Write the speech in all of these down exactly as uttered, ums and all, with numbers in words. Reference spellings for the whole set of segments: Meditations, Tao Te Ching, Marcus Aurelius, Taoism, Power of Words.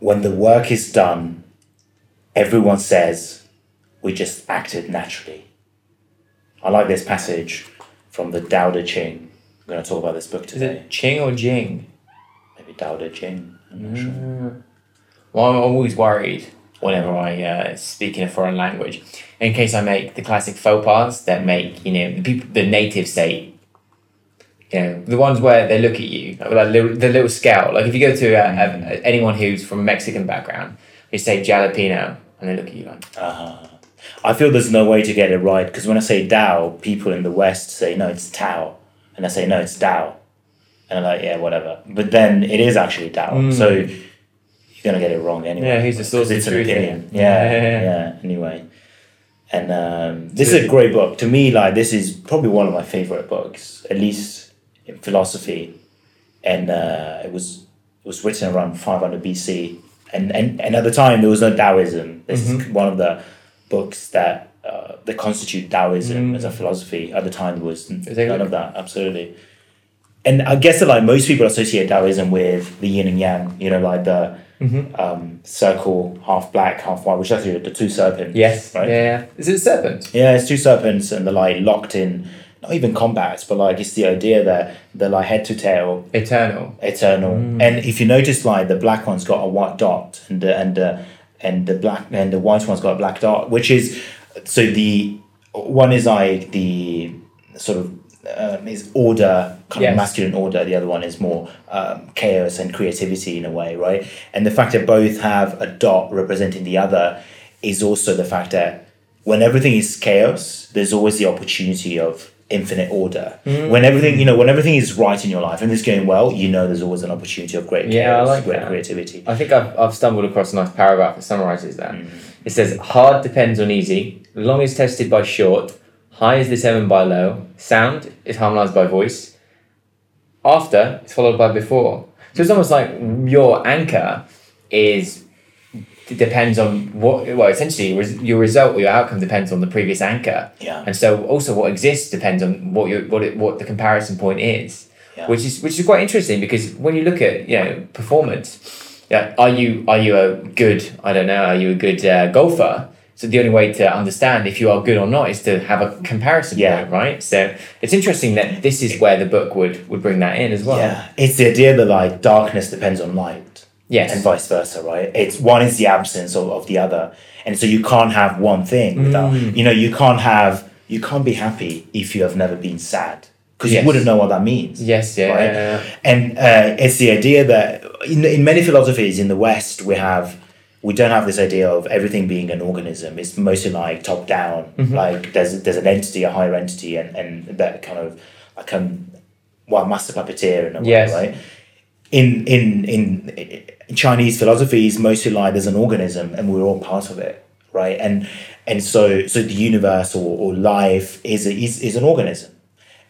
when the work is done, everyone says, we just acted naturally. I like this passage from the Tao Te Ching. I'm going to talk about this book today. Is it Ching or Jing? Maybe Tao Te Ching. I'm not mm. sure. Well, I'm always worried whenever I uh, speak in a foreign language, in case I make the classic faux pas that make, you know, the people, the natives say, you know, the ones where they look at you, like, like little, the little scowl. Like if you go to uh, mm-hmm. uh, anyone who's from a Mexican background, they say jalapeno, and they look at you like... Uh-huh. I feel there's no way to get it right, because when I say Tao, people in the West say, no, it's Tao. And I say, no, it's Tao. And I'm like, yeah, whatever. But then it is actually Tao. Mm. So you're going to get it wrong anyway. Yeah, he's a source of truth. Opinion. Yeah, yeah, yeah, yeah. Anyway. And um, this so, is a great book. To me, like, this is probably one of my favorite books, at least in philosophy. And uh, it was it was written around five hundred B C. And, and, and at the time, there was no Taoism. This mm-hmm. is one of the books that uh, that constitute Taoism mm. as a philosophy. At the time, there was none of that, absolutely. And I guess that, like, most people associate Taoism with the yin and yang, you know, like the mm-hmm. um, circle, half black, half white, which is actually the two serpents. Yes, right? Yeah. Is it serpents? Yeah, it's two serpents, and they're, like, locked in, not even combats, but, like, it's the idea that they're, like, head to tail. Eternal. Eternal. Mm. And if you notice, like, the black one's got a white dot, and the... And, uh, and the black and the white one's got a black dot, which is, so the one is like the sort of um, is order, kind yes. of masculine order. The other one is more um, chaos and creativity in a way, right? And the fact that both have a dot representing the other is also the fact that when everything is chaos, there's always the opportunity of infinite order. Mm. When everything, you know, when everything is right in your life and it's going well, you know, there's always an opportunity of great chaos, yeah, I like great that. creativity. I think I've I've stumbled across a nice paragraph that summarizes that. Mm. It says, hard depends on easy, long is tested by short, high is determined by low, sound is harmonized by voice, after is followed by before. So it's almost like your anchor is It depends on what, well, essentially your result or your outcome depends on the previous anchor. Yeah. And so also what exists depends on what your, what it, what the comparison point is, yeah. which is, which is quite interesting, because when you look at, you know, performance, yeah, are you, are you a good, I don't know, are you a good uh, golfer? So the only way to understand if you are good or not is to have a comparison yeah. point, right? So it's interesting that this is where the book would, would bring that in as well. Yeah. It's the idea that, like, darkness depends on light. Yes. And vice versa, right? It's one is the absence of, of the other. And so you can't have one thing without, mm. you know, you can't have, you can't be happy if you have never been sad, because yes. you wouldn't know what that means. Yes, yeah. Right? yeah, yeah. And uh, it's the idea that in, in many philosophies in the West, we have, we don't have this idea of everything being an organism. It's mostly like top down, mm-hmm. like there's there's an entity, a higher entity, and, and that kind of, like, um, well, master puppeteer in a way, yes. right? In, in, in, in Chinese philosophy is mostly like there's an organism and we're all part of it, right? And and so so the universe or, or life is, a, is is an organism,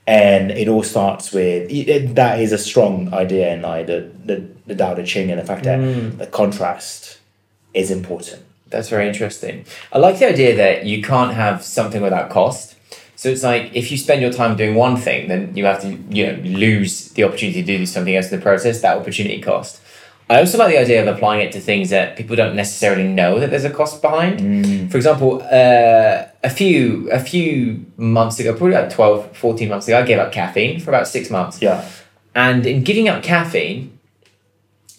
and it all starts with it, that is a strong idea in like the the, the Tao Te Ching, and the fact that mm. the contrast is important. That's very interesting. I like the idea that you can't have something without cost. So it's like if you spend your time doing one thing, then you have to, you know, lose the opportunity to do something else in the process. That opportunity cost. I also like the idea of applying it to things that people don't necessarily know that there's a cost behind. Mm. For example, uh, a few a few months ago, probably about twelve, fourteen months ago, I gave up caffeine for about six months. Yeah. And in giving up caffeine,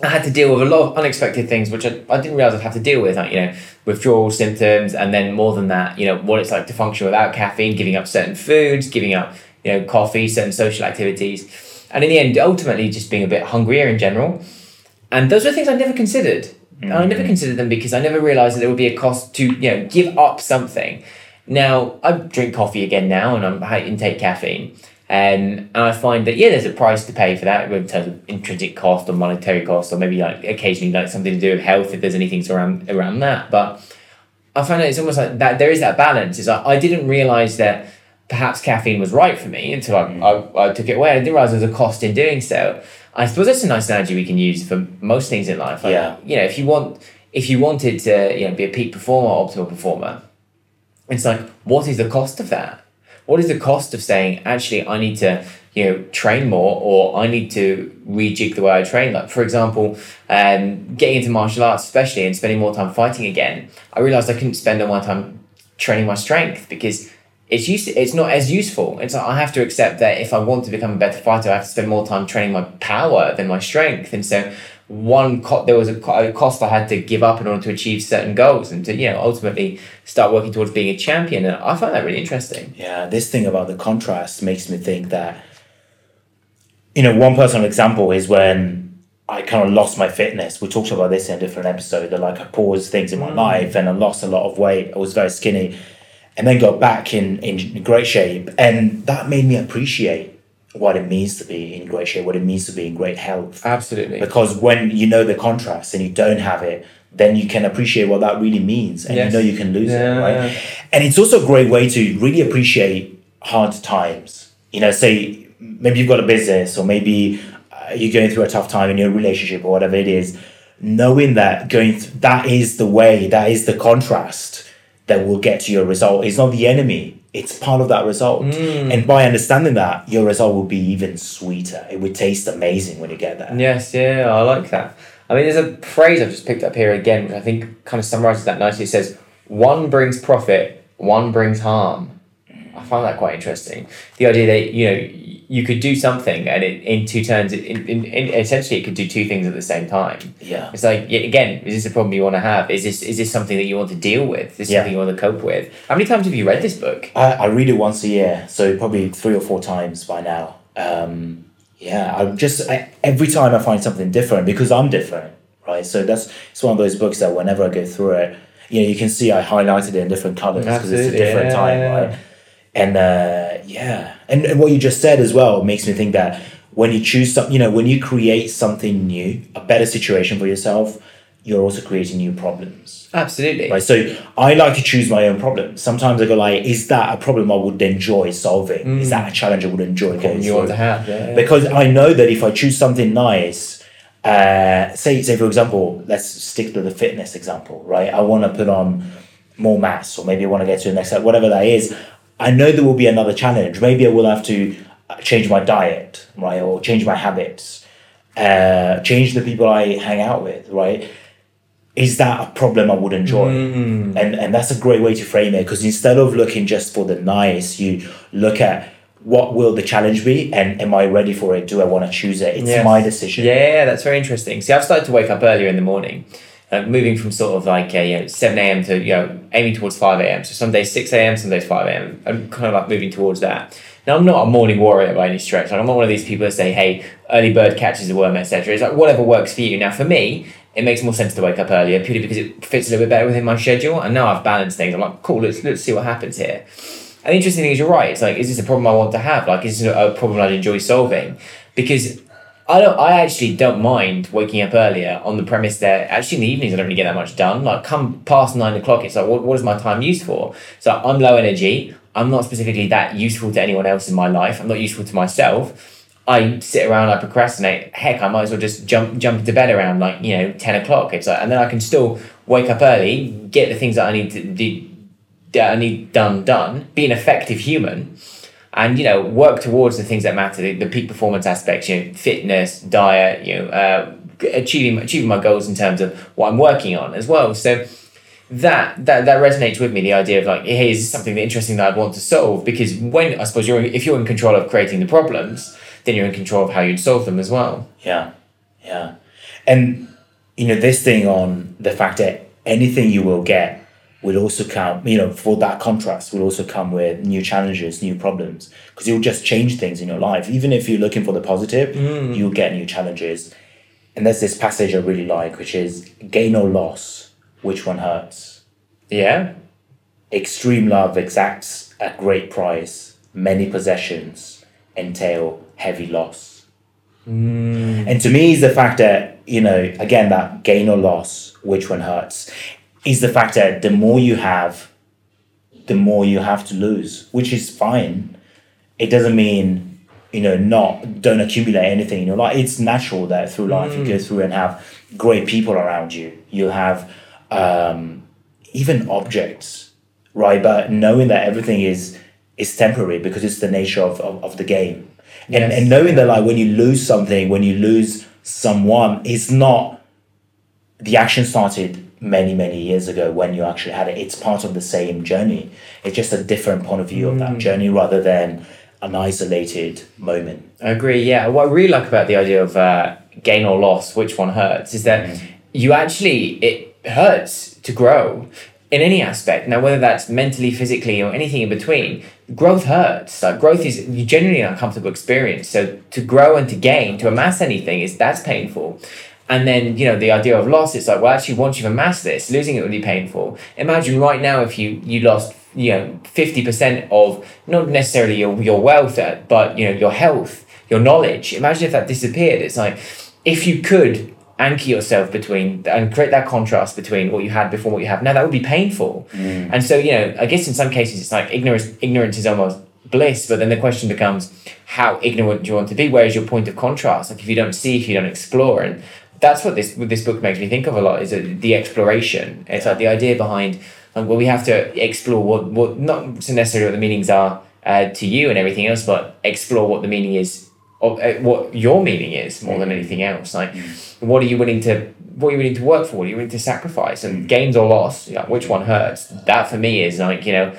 I had to deal with a lot of unexpected things, which I, I didn't realize I'd have to deal with, like, you know, withdrawal symptoms, and then more than that, you know, what it's like to function without caffeine, giving up certain foods, giving up, you know, coffee, certain social activities. And in the end, ultimately just being a bit hungrier in general. And those were things I never considered. Mm-hmm. I never considered them because I never realised that there would be a cost to, you know, give up something. Now, I drink coffee again now, and I'm, I intake caffeine. And, and I find that, yeah, there's a price to pay for that in terms of intrinsic cost or monetary cost, or maybe like occasionally like something to do with health if there's anything around, around that. But I find that it's almost like that there is that balance. It's like I didn't realise that perhaps caffeine was right for me until I, mm. I, I took it away. I didn't realise there was a cost in doing so. I suppose that's a nice analogy we can use for most things in life. Like, yeah. You know, if you want, if you wanted to, you know, be a peak performer or optimal performer, it's like, what is the cost of that? What is the cost of saying, actually, I need to you know, train more, or I need to rejig the way I train. Like, for example, um, getting into martial arts, especially, and spending more time fighting again, I realized I couldn't spend all my time training my strength because it's used to, it's not as useful. It's like I have to accept that if I want to become a better fighter, I have to spend more time training my power than my strength. And so one co- there was a, co- a cost I had to give up in order to achieve certain goals and to, you know, ultimately start working towards being a champion. And I find that really interesting. Yeah, this thing about the contrast makes me think that, you know, one personal example is when I kind of lost my fitness. We talked about this in a different episode, that like I paused things in my life and I lost a lot of weight. I was very skinny and then got back in, in great shape. And that made me appreciate what it means to be in great shape, what it means to be in great health. Absolutely. Because when you know the contrast and you don't have it, then you can appreciate what that really means, and yes, you know you can lose yeah. it, right? And it's also a great way to really appreciate hard times. You know, say maybe you've got a business, or maybe uh, you're going through a tough time in your relationship or whatever it is, knowing that going th- that is the way, that is the contrast that will get to your result. It's not the enemy. It's part of that result. Mm. And by understanding that, your result will be even sweeter. It would taste amazing when you get there. Yes, yeah, I like that. I mean, there's a phrase I've just picked up here again, which I think kind of summarizes that nicely. It says, one brings profit, one brings harm. I find that quite interesting. The idea that, you know, you could do something and it, in two turns, it, in, in, in, essentially it could do two things at the same time. Yeah. It's like, again, is this a problem you want to have? Is this is this something that you want to deal with? Is this yeah. something you want to cope with? How many times have you read this book? I, I read it once a year, so probably three or four times by now. Um, yeah, I'm just, I, every time I find something different because I'm different, right? So that's it's one of those books that whenever I go through it, you know, you can see I highlighted it in different colours because it's a different yeah. time, right? And uh, yeah, and, and what you just said as well makes me think that when you choose some, you know, when you create something new, a better situation for yourself, you're also creating new problems. Absolutely. Right. So I like to choose my own problems. Sometimes I go like, is that a problem I would enjoy solving? Mm. Is that a challenge I would enjoy going through? You want to have, yeah, yeah. Because I know that if I choose something nice, uh, say say for example, let's stick to the fitness example, right? I want to put on more mass, or maybe I want to get to the next level, whatever that is. I know there will be another challenge. Maybe I will have to change my diet, right? Or change my habits, uh, change the people I hang out with, right? Is that a problem I would enjoy? Mm. And and that's a great way to frame it, because instead of looking just for the nice, you look at what will the challenge be, and am I ready for it? Do I want to choose it? It's yes. my decision. Yeah, that's very interesting. See, I've started to wake up earlier in the morning. Uh, moving from sort of like uh, you know, seven a.m. to, you know, aiming towards five a.m. So some days six a.m., some days five a.m. I'm kind of like moving towards that. Now, I'm not a morning warrior by any stretch. Like, I'm not one of these people that say, hey, early bird catches a worm, et cetera. It's like whatever works for you. Now, for me, it makes more sense to wake up earlier purely because it fits a little bit better within my schedule. And now I've balanced things. I'm like, cool, let's let's see what happens here. And the interesting thing is, you're right. It's like, is this a problem I want to have? Like, is this a problem I'd enjoy solving? Because I don't. I actually don't mind waking up earlier on the premise that actually in the evenings I don't really get that much done. Like, come past nine o'clock, it's like, what, what is my time used for? So I'm low energy. I'm not specifically that useful to anyone else in my life. I'm not useful to myself. I sit around, I procrastinate. Heck, I might as well just jump jump into bed around like, you know, ten o'clock. It's like, and then I can still wake up early, get the things that I need to do, that I need done done. Be an effective human. And, you know, work towards the things that matter, the, the peak performance aspects, you know, fitness, diet, you know, uh, achieving achieving my goals in terms of what I'm working on as well. So that that that resonates with me, the idea of like, hey, is this something interesting that I'd want to solve? Because when, I suppose, you're if you're in control of creating the problems, then you're in control of how you'd solve them as well. Yeah, yeah. And, you know, this thing on the fact that anything you will get will also come, you know, for that contrast will also come with new challenges, new problems, because you'll just change things in your life. Even if you're looking for the positive, mm. you'll get new challenges. And there's this passage I really like, which is gain or loss, which one hurts? Yeah. Extreme love exacts a great price. Many possessions entail heavy loss. Mm. And to me, it's the fact that, you know, again, that gain or loss, which one hurts? Is the fact that the more you have, the more you have to lose, which is fine. It doesn't mean, you know, not don't accumulate anything in your life. It's natural that through life mm. you go through and have great people around you. You'll have um, even objects, right? But knowing that everything is is temporary because it's the nature of, of, of the game. And, yes. and knowing that, like, when you lose something, when you lose someone, it's not, the action started many, many years ago when you actually had it. It's part of the same journey. It's just a different point of view mm. of that journey rather than an isolated moment. I agree, yeah. What I really like about the idea of uh, gain or loss, which one hurts, is that mm. you actually, it hurts to grow in any aspect. Now, whether that's mentally, physically, or anything in between, growth hurts. Like, growth is generally an uncomfortable experience. So to grow and to gain, to amass anything, is that's painful. And then, you know, the idea of loss, it's like, well, actually, once you've amassed this, losing it would be painful. Imagine right now if you, you lost, you know, fifty percent of, not necessarily your, your wealth, but, you know, your health, your knowledge. Imagine if that disappeared. It's like, if you could anchor yourself between and create that contrast between what you had before and what you have now, that would be painful. Mm. And so, you know, I guess in some cases it's like ignorance ignorance is almost bliss, but then the question becomes, how ignorant do you want to be? Where is your point of contrast? Like, if you don't see, if you don't explore. And that's what this this book makes me think of a lot, is the exploration. It's like the idea behind, like, well, we have to explore what, what not necessarily what the meanings are uh, to you and everything else, but explore what the meaning is, Of uh, what your meaning is more than anything else. Like, what are you willing to, what are you willing to work for? What are you willing to sacrifice? And gains or loss, you know, which one hurts? That for me is like, you know,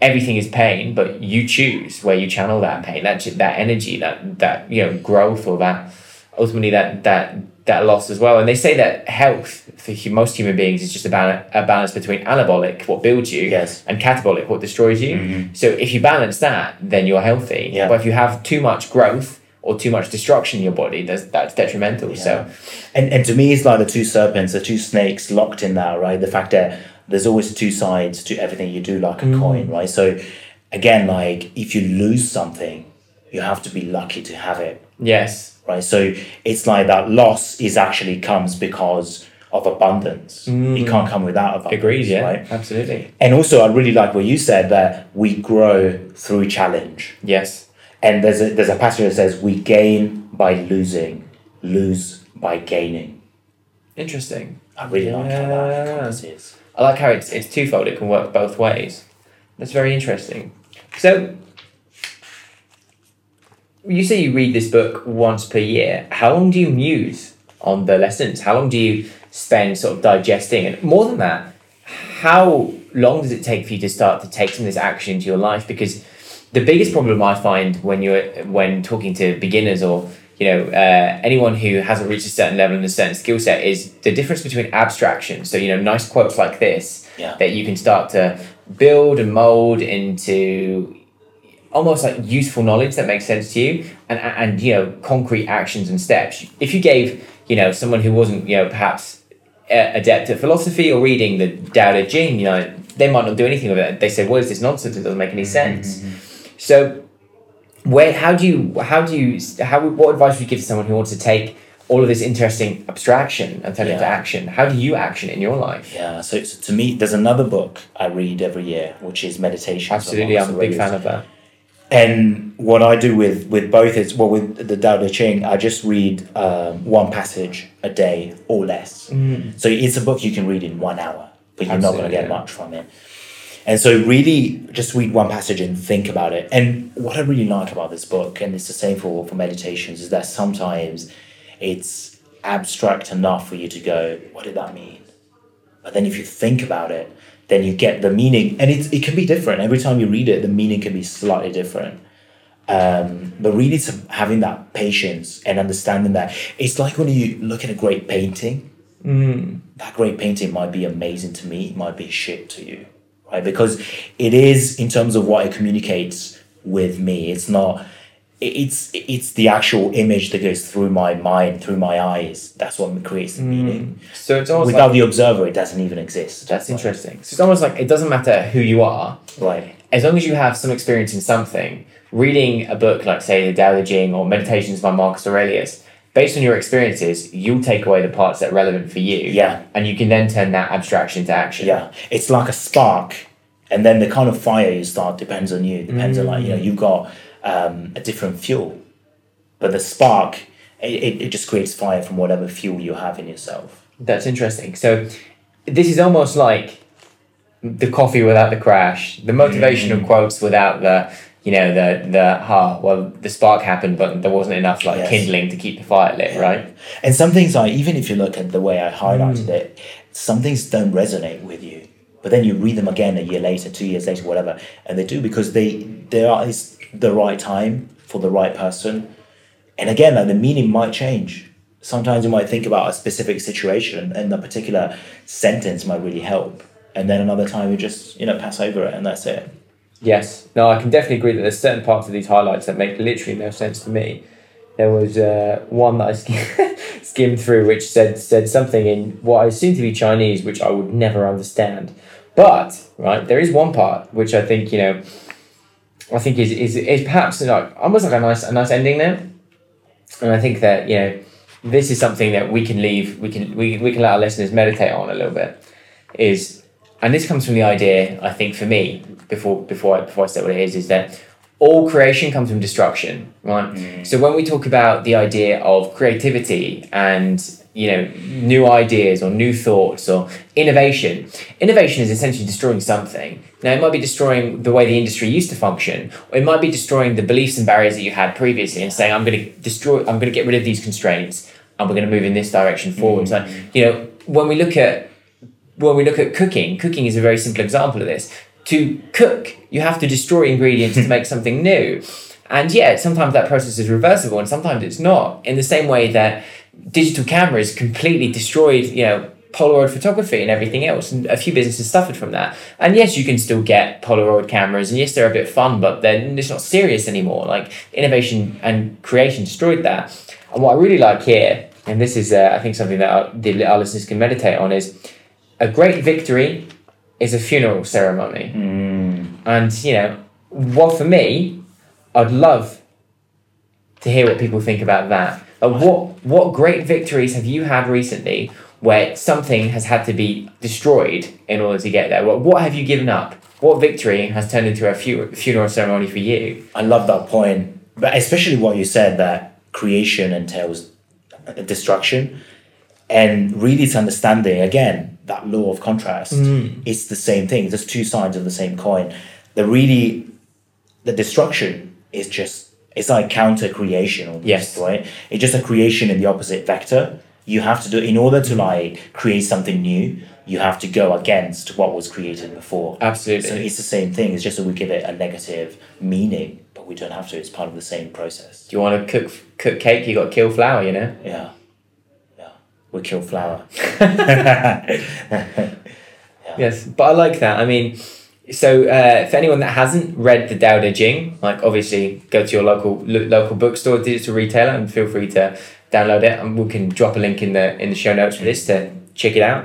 everything is pain, but you choose where you channel that pain, that that energy, that that you know, growth, or that ultimately that that that loss as well. And they say that health for most human beings is just about a balance between anabolic, what builds you, yes. and catabolic, what destroys you. Mm-hmm. So if you balance that, then you're healthy. Yeah. But if you have too much growth or too much destruction in your body, that's, that's detrimental. Yeah. So, and, and to me, it's like the two serpents, the two snakes locked in that, right? The fact that there's always two sides to everything you do, like a mm. coin, right? So again, like, if you lose something, you have to be lucky to have it. Yes. Right? So it's like that loss is actually comes because of abundance. Mm. It can't come without abundance. Agreed, yeah, right? Absolutely. And also, I really like what you said, that we grow through challenge. Yes. And there's a, there's a passage that says, we gain by losing, lose by gaining. Interesting. I really yeah. like how that is. I like how it's, it's twofold. It can work both ways. That's very interesting. So, you say you read this book once per year. How long do you muse on the lessons? How long do you spend sort of digesting? And more than that, how long does it take for you to start to take some of this action into your life? Because the biggest problem I find when you're when talking to beginners, or you know uh, anyone who hasn't reached a certain level and a certain skill set, is the difference between abstraction. So you know, nice quotes like this yeah. that you can start to build and mold into almost like useful knowledge that makes sense to you, and and you know, concrete actions and steps. If you gave you know someone who wasn't you know perhaps adept at philosophy or reading the Tao Te Ching, you know they might not do anything with it. They say, "What is this nonsense? It doesn't make any sense." Mm-hmm. So, where how do you how do you how what advice would you give to someone who wants to take all of this interesting abstraction and turn yeah. it into action? How do you action in your life? Yeah, so, so to me, there's another book I read every year, which is Meditations. Absolutely, I'm a big fan of that. And what I do with with both is well with the Tao Te Ching, I just read um, one passage a day or less. Mm. So it's a book you can read in one hour, but you're Absolutely, not going to get yeah. much from it. And so really just read one passage and think about it. And what I really like about this book, and it's the same for, for Meditations, is that sometimes it's abstract enough for you to go, what did that mean? But then if you think about it, then you get the meaning. And it's, it can be different. Every time you read it, the meaning can be slightly different. Um, but really it's having that patience and understanding that. It's like when you look at a great painting. Mm. That great painting might be amazing to me. It might be shit to you. Right? Because it is, in terms of what it communicates with me, it's not, it's it's the actual image that goes through my mind, through my eyes. That's what creates the meaning. Mm. So it's almost without like, the observer, it doesn't even exist. That's right. Interesting. So it's almost like it doesn't matter who you are. Right. As long as you have some experience in something, reading a book like, say, the Tao Te Ching or Meditations by Marcus Aurelius, based on your experiences, you'll take away the parts that are relevant for you. Yeah. And you can then turn that abstraction to action. Yeah. It's like a spark. And then the kind of fire you start depends on you. Depends mm. on, like, you know, you've got um, a different fuel. But the spark, it, it just creates fire from whatever fuel you have in yourself. That's interesting. So this is almost like the coffee without the crash, the motivational mm. quotes without the you know, the, the, ha, oh, well, the spark happened, but there wasn't enough, like, yes. kindling to keep the fire lit, yeah. right? And some things are, even if you look at the way I highlighted mm. it, some things don't resonate with you. But then you read them again a year later, two years later, whatever, and they do, because they, they are, it's the right time for the right person. And again, like, the meaning might change. Sometimes you might think about a specific situation and a particular sentence might really help. And then another time you just, you know, pass over it and that's it. Yes. No, I can definitely agree that there's certain parts of these highlights that make literally no sense to me. There was uh, one that I skim- skimmed through which said said something in what I assume to be Chinese, which I would never understand. But, right, there is one part which I think, you know, I think is is, is perhaps like almost like a nice a nice ending there. And I think that, you know, this is something that we can leave, we can we, we can let our listeners meditate on a little bit, is... And this comes from the idea, I think, for me, before before I, before I say what it is, is that all creation comes from destruction, right? Mm. So when we talk about the idea of creativity and, you know, new ideas or new thoughts or innovation, innovation is essentially destroying something. Now, it might be destroying the way the industry used to function, or it might be destroying the beliefs and barriers that you had previously and saying, I'm going to destroy, I'm going to get rid of these constraints and we're going to move in this direction forward. Mm. So, you know, when we look at, When we look at cooking, cooking is a very simple example of this. To cook, you have to destroy ingredients to make something new. And yeah, sometimes that process is reversible and sometimes it's not. In the same way that digital cameras completely destroyed, you know, Polaroid photography and everything else. And a few businesses suffered from that. And yes, you can still get Polaroid cameras. And yes, they're a bit fun, but then it's not serious anymore. Like, innovation and creation destroyed that. And what I really like here, and this is, uh, I think, something that our, the, our listeners can meditate on, is... a great victory is a funeral ceremony. Mm. And, you know, well, for me, I'd love to hear what people think about that. Like, what, what great victories have you had recently where something has had to be destroyed in order to get there? What, what have you given up? What victory has turned into a fu- funeral ceremony for you? I love that point. But especially what you said, that creation entails destruction. And really, it's understanding, again, that law of contrast. Mm. It's the same thing. There's two sides of the same coin. The really, the destruction is just, it's like counter-creation almost, yes. right? It's just a creation in the opposite vector. You have to do, in order to like create something new, you have to go against what was created before. Absolutely. So it's the same thing. It's just that we give it a negative meaning, but we don't have to. It's part of the same process. Do you want to cook cook cake? You got to kill flour, you know? Yeah. We kill flour. yeah. Yes, but I like that. I mean, so uh, for anyone that hasn't read the Tao Te Ching, like obviously go to your local lo- local bookstore, digital retailer, and feel free to download it. And we can drop a link in the in the show notes for this to check it out.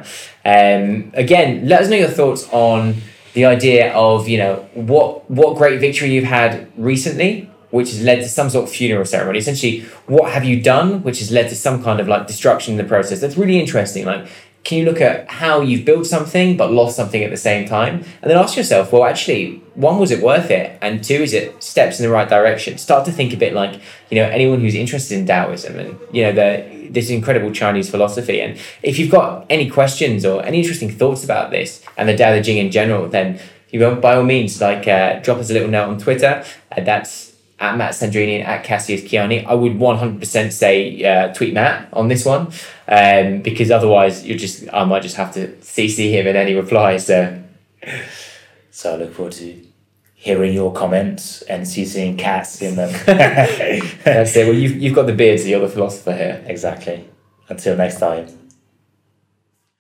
Um, again, let us know your thoughts on the idea of, you know, what what great victory you've had recently, which has led to some sort of funeral ceremony. Essentially, what have you done which has led to some kind of like destruction in the process? That's really interesting. Like, can you look at how you've built something but lost something at the same time? And then ask yourself, well, actually, one, was it worth it? And two, is it steps in the right direction? Start to think a bit like, you know, anyone who's interested in Taoism and, you know, the, this incredible Chinese philosophy. And if you've got any questions or any interesting thoughts about this and the Tao Te Ching in general, then you know, by all means, like uh, drop us a little note on Twitter. Uh, that's at Matt Sandrinian, at Cassius Kiani. I would one hundred percent say uh, tweet Matt on this one, um, because otherwise you just I might just have to C C him in any reply. So, so I look forward to hearing your comments and CCing Cass in them. That's it. Well, you've, you've got the beard, so you're the philosopher here. Exactly. Until next time.